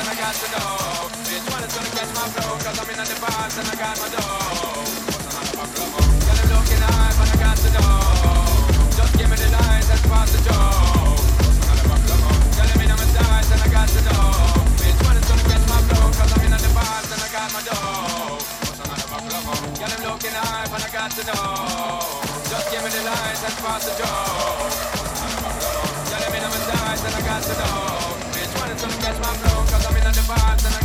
and I got to know which one is gonna catch my flow, cause I'm in on the vibes and I got my dough. Got them looking high, but I got to know. Just give me the lines and pass the joke. Got them in on my sides and I got to know which one is gonna catch my flow, cause I'm in on the vibes and I got my dough. Got them looking high, but I got to know. Just give me the lines and pass the joke. Got them in on my sides and I got to know. Catch my flow, cause I'm in on the vibes and I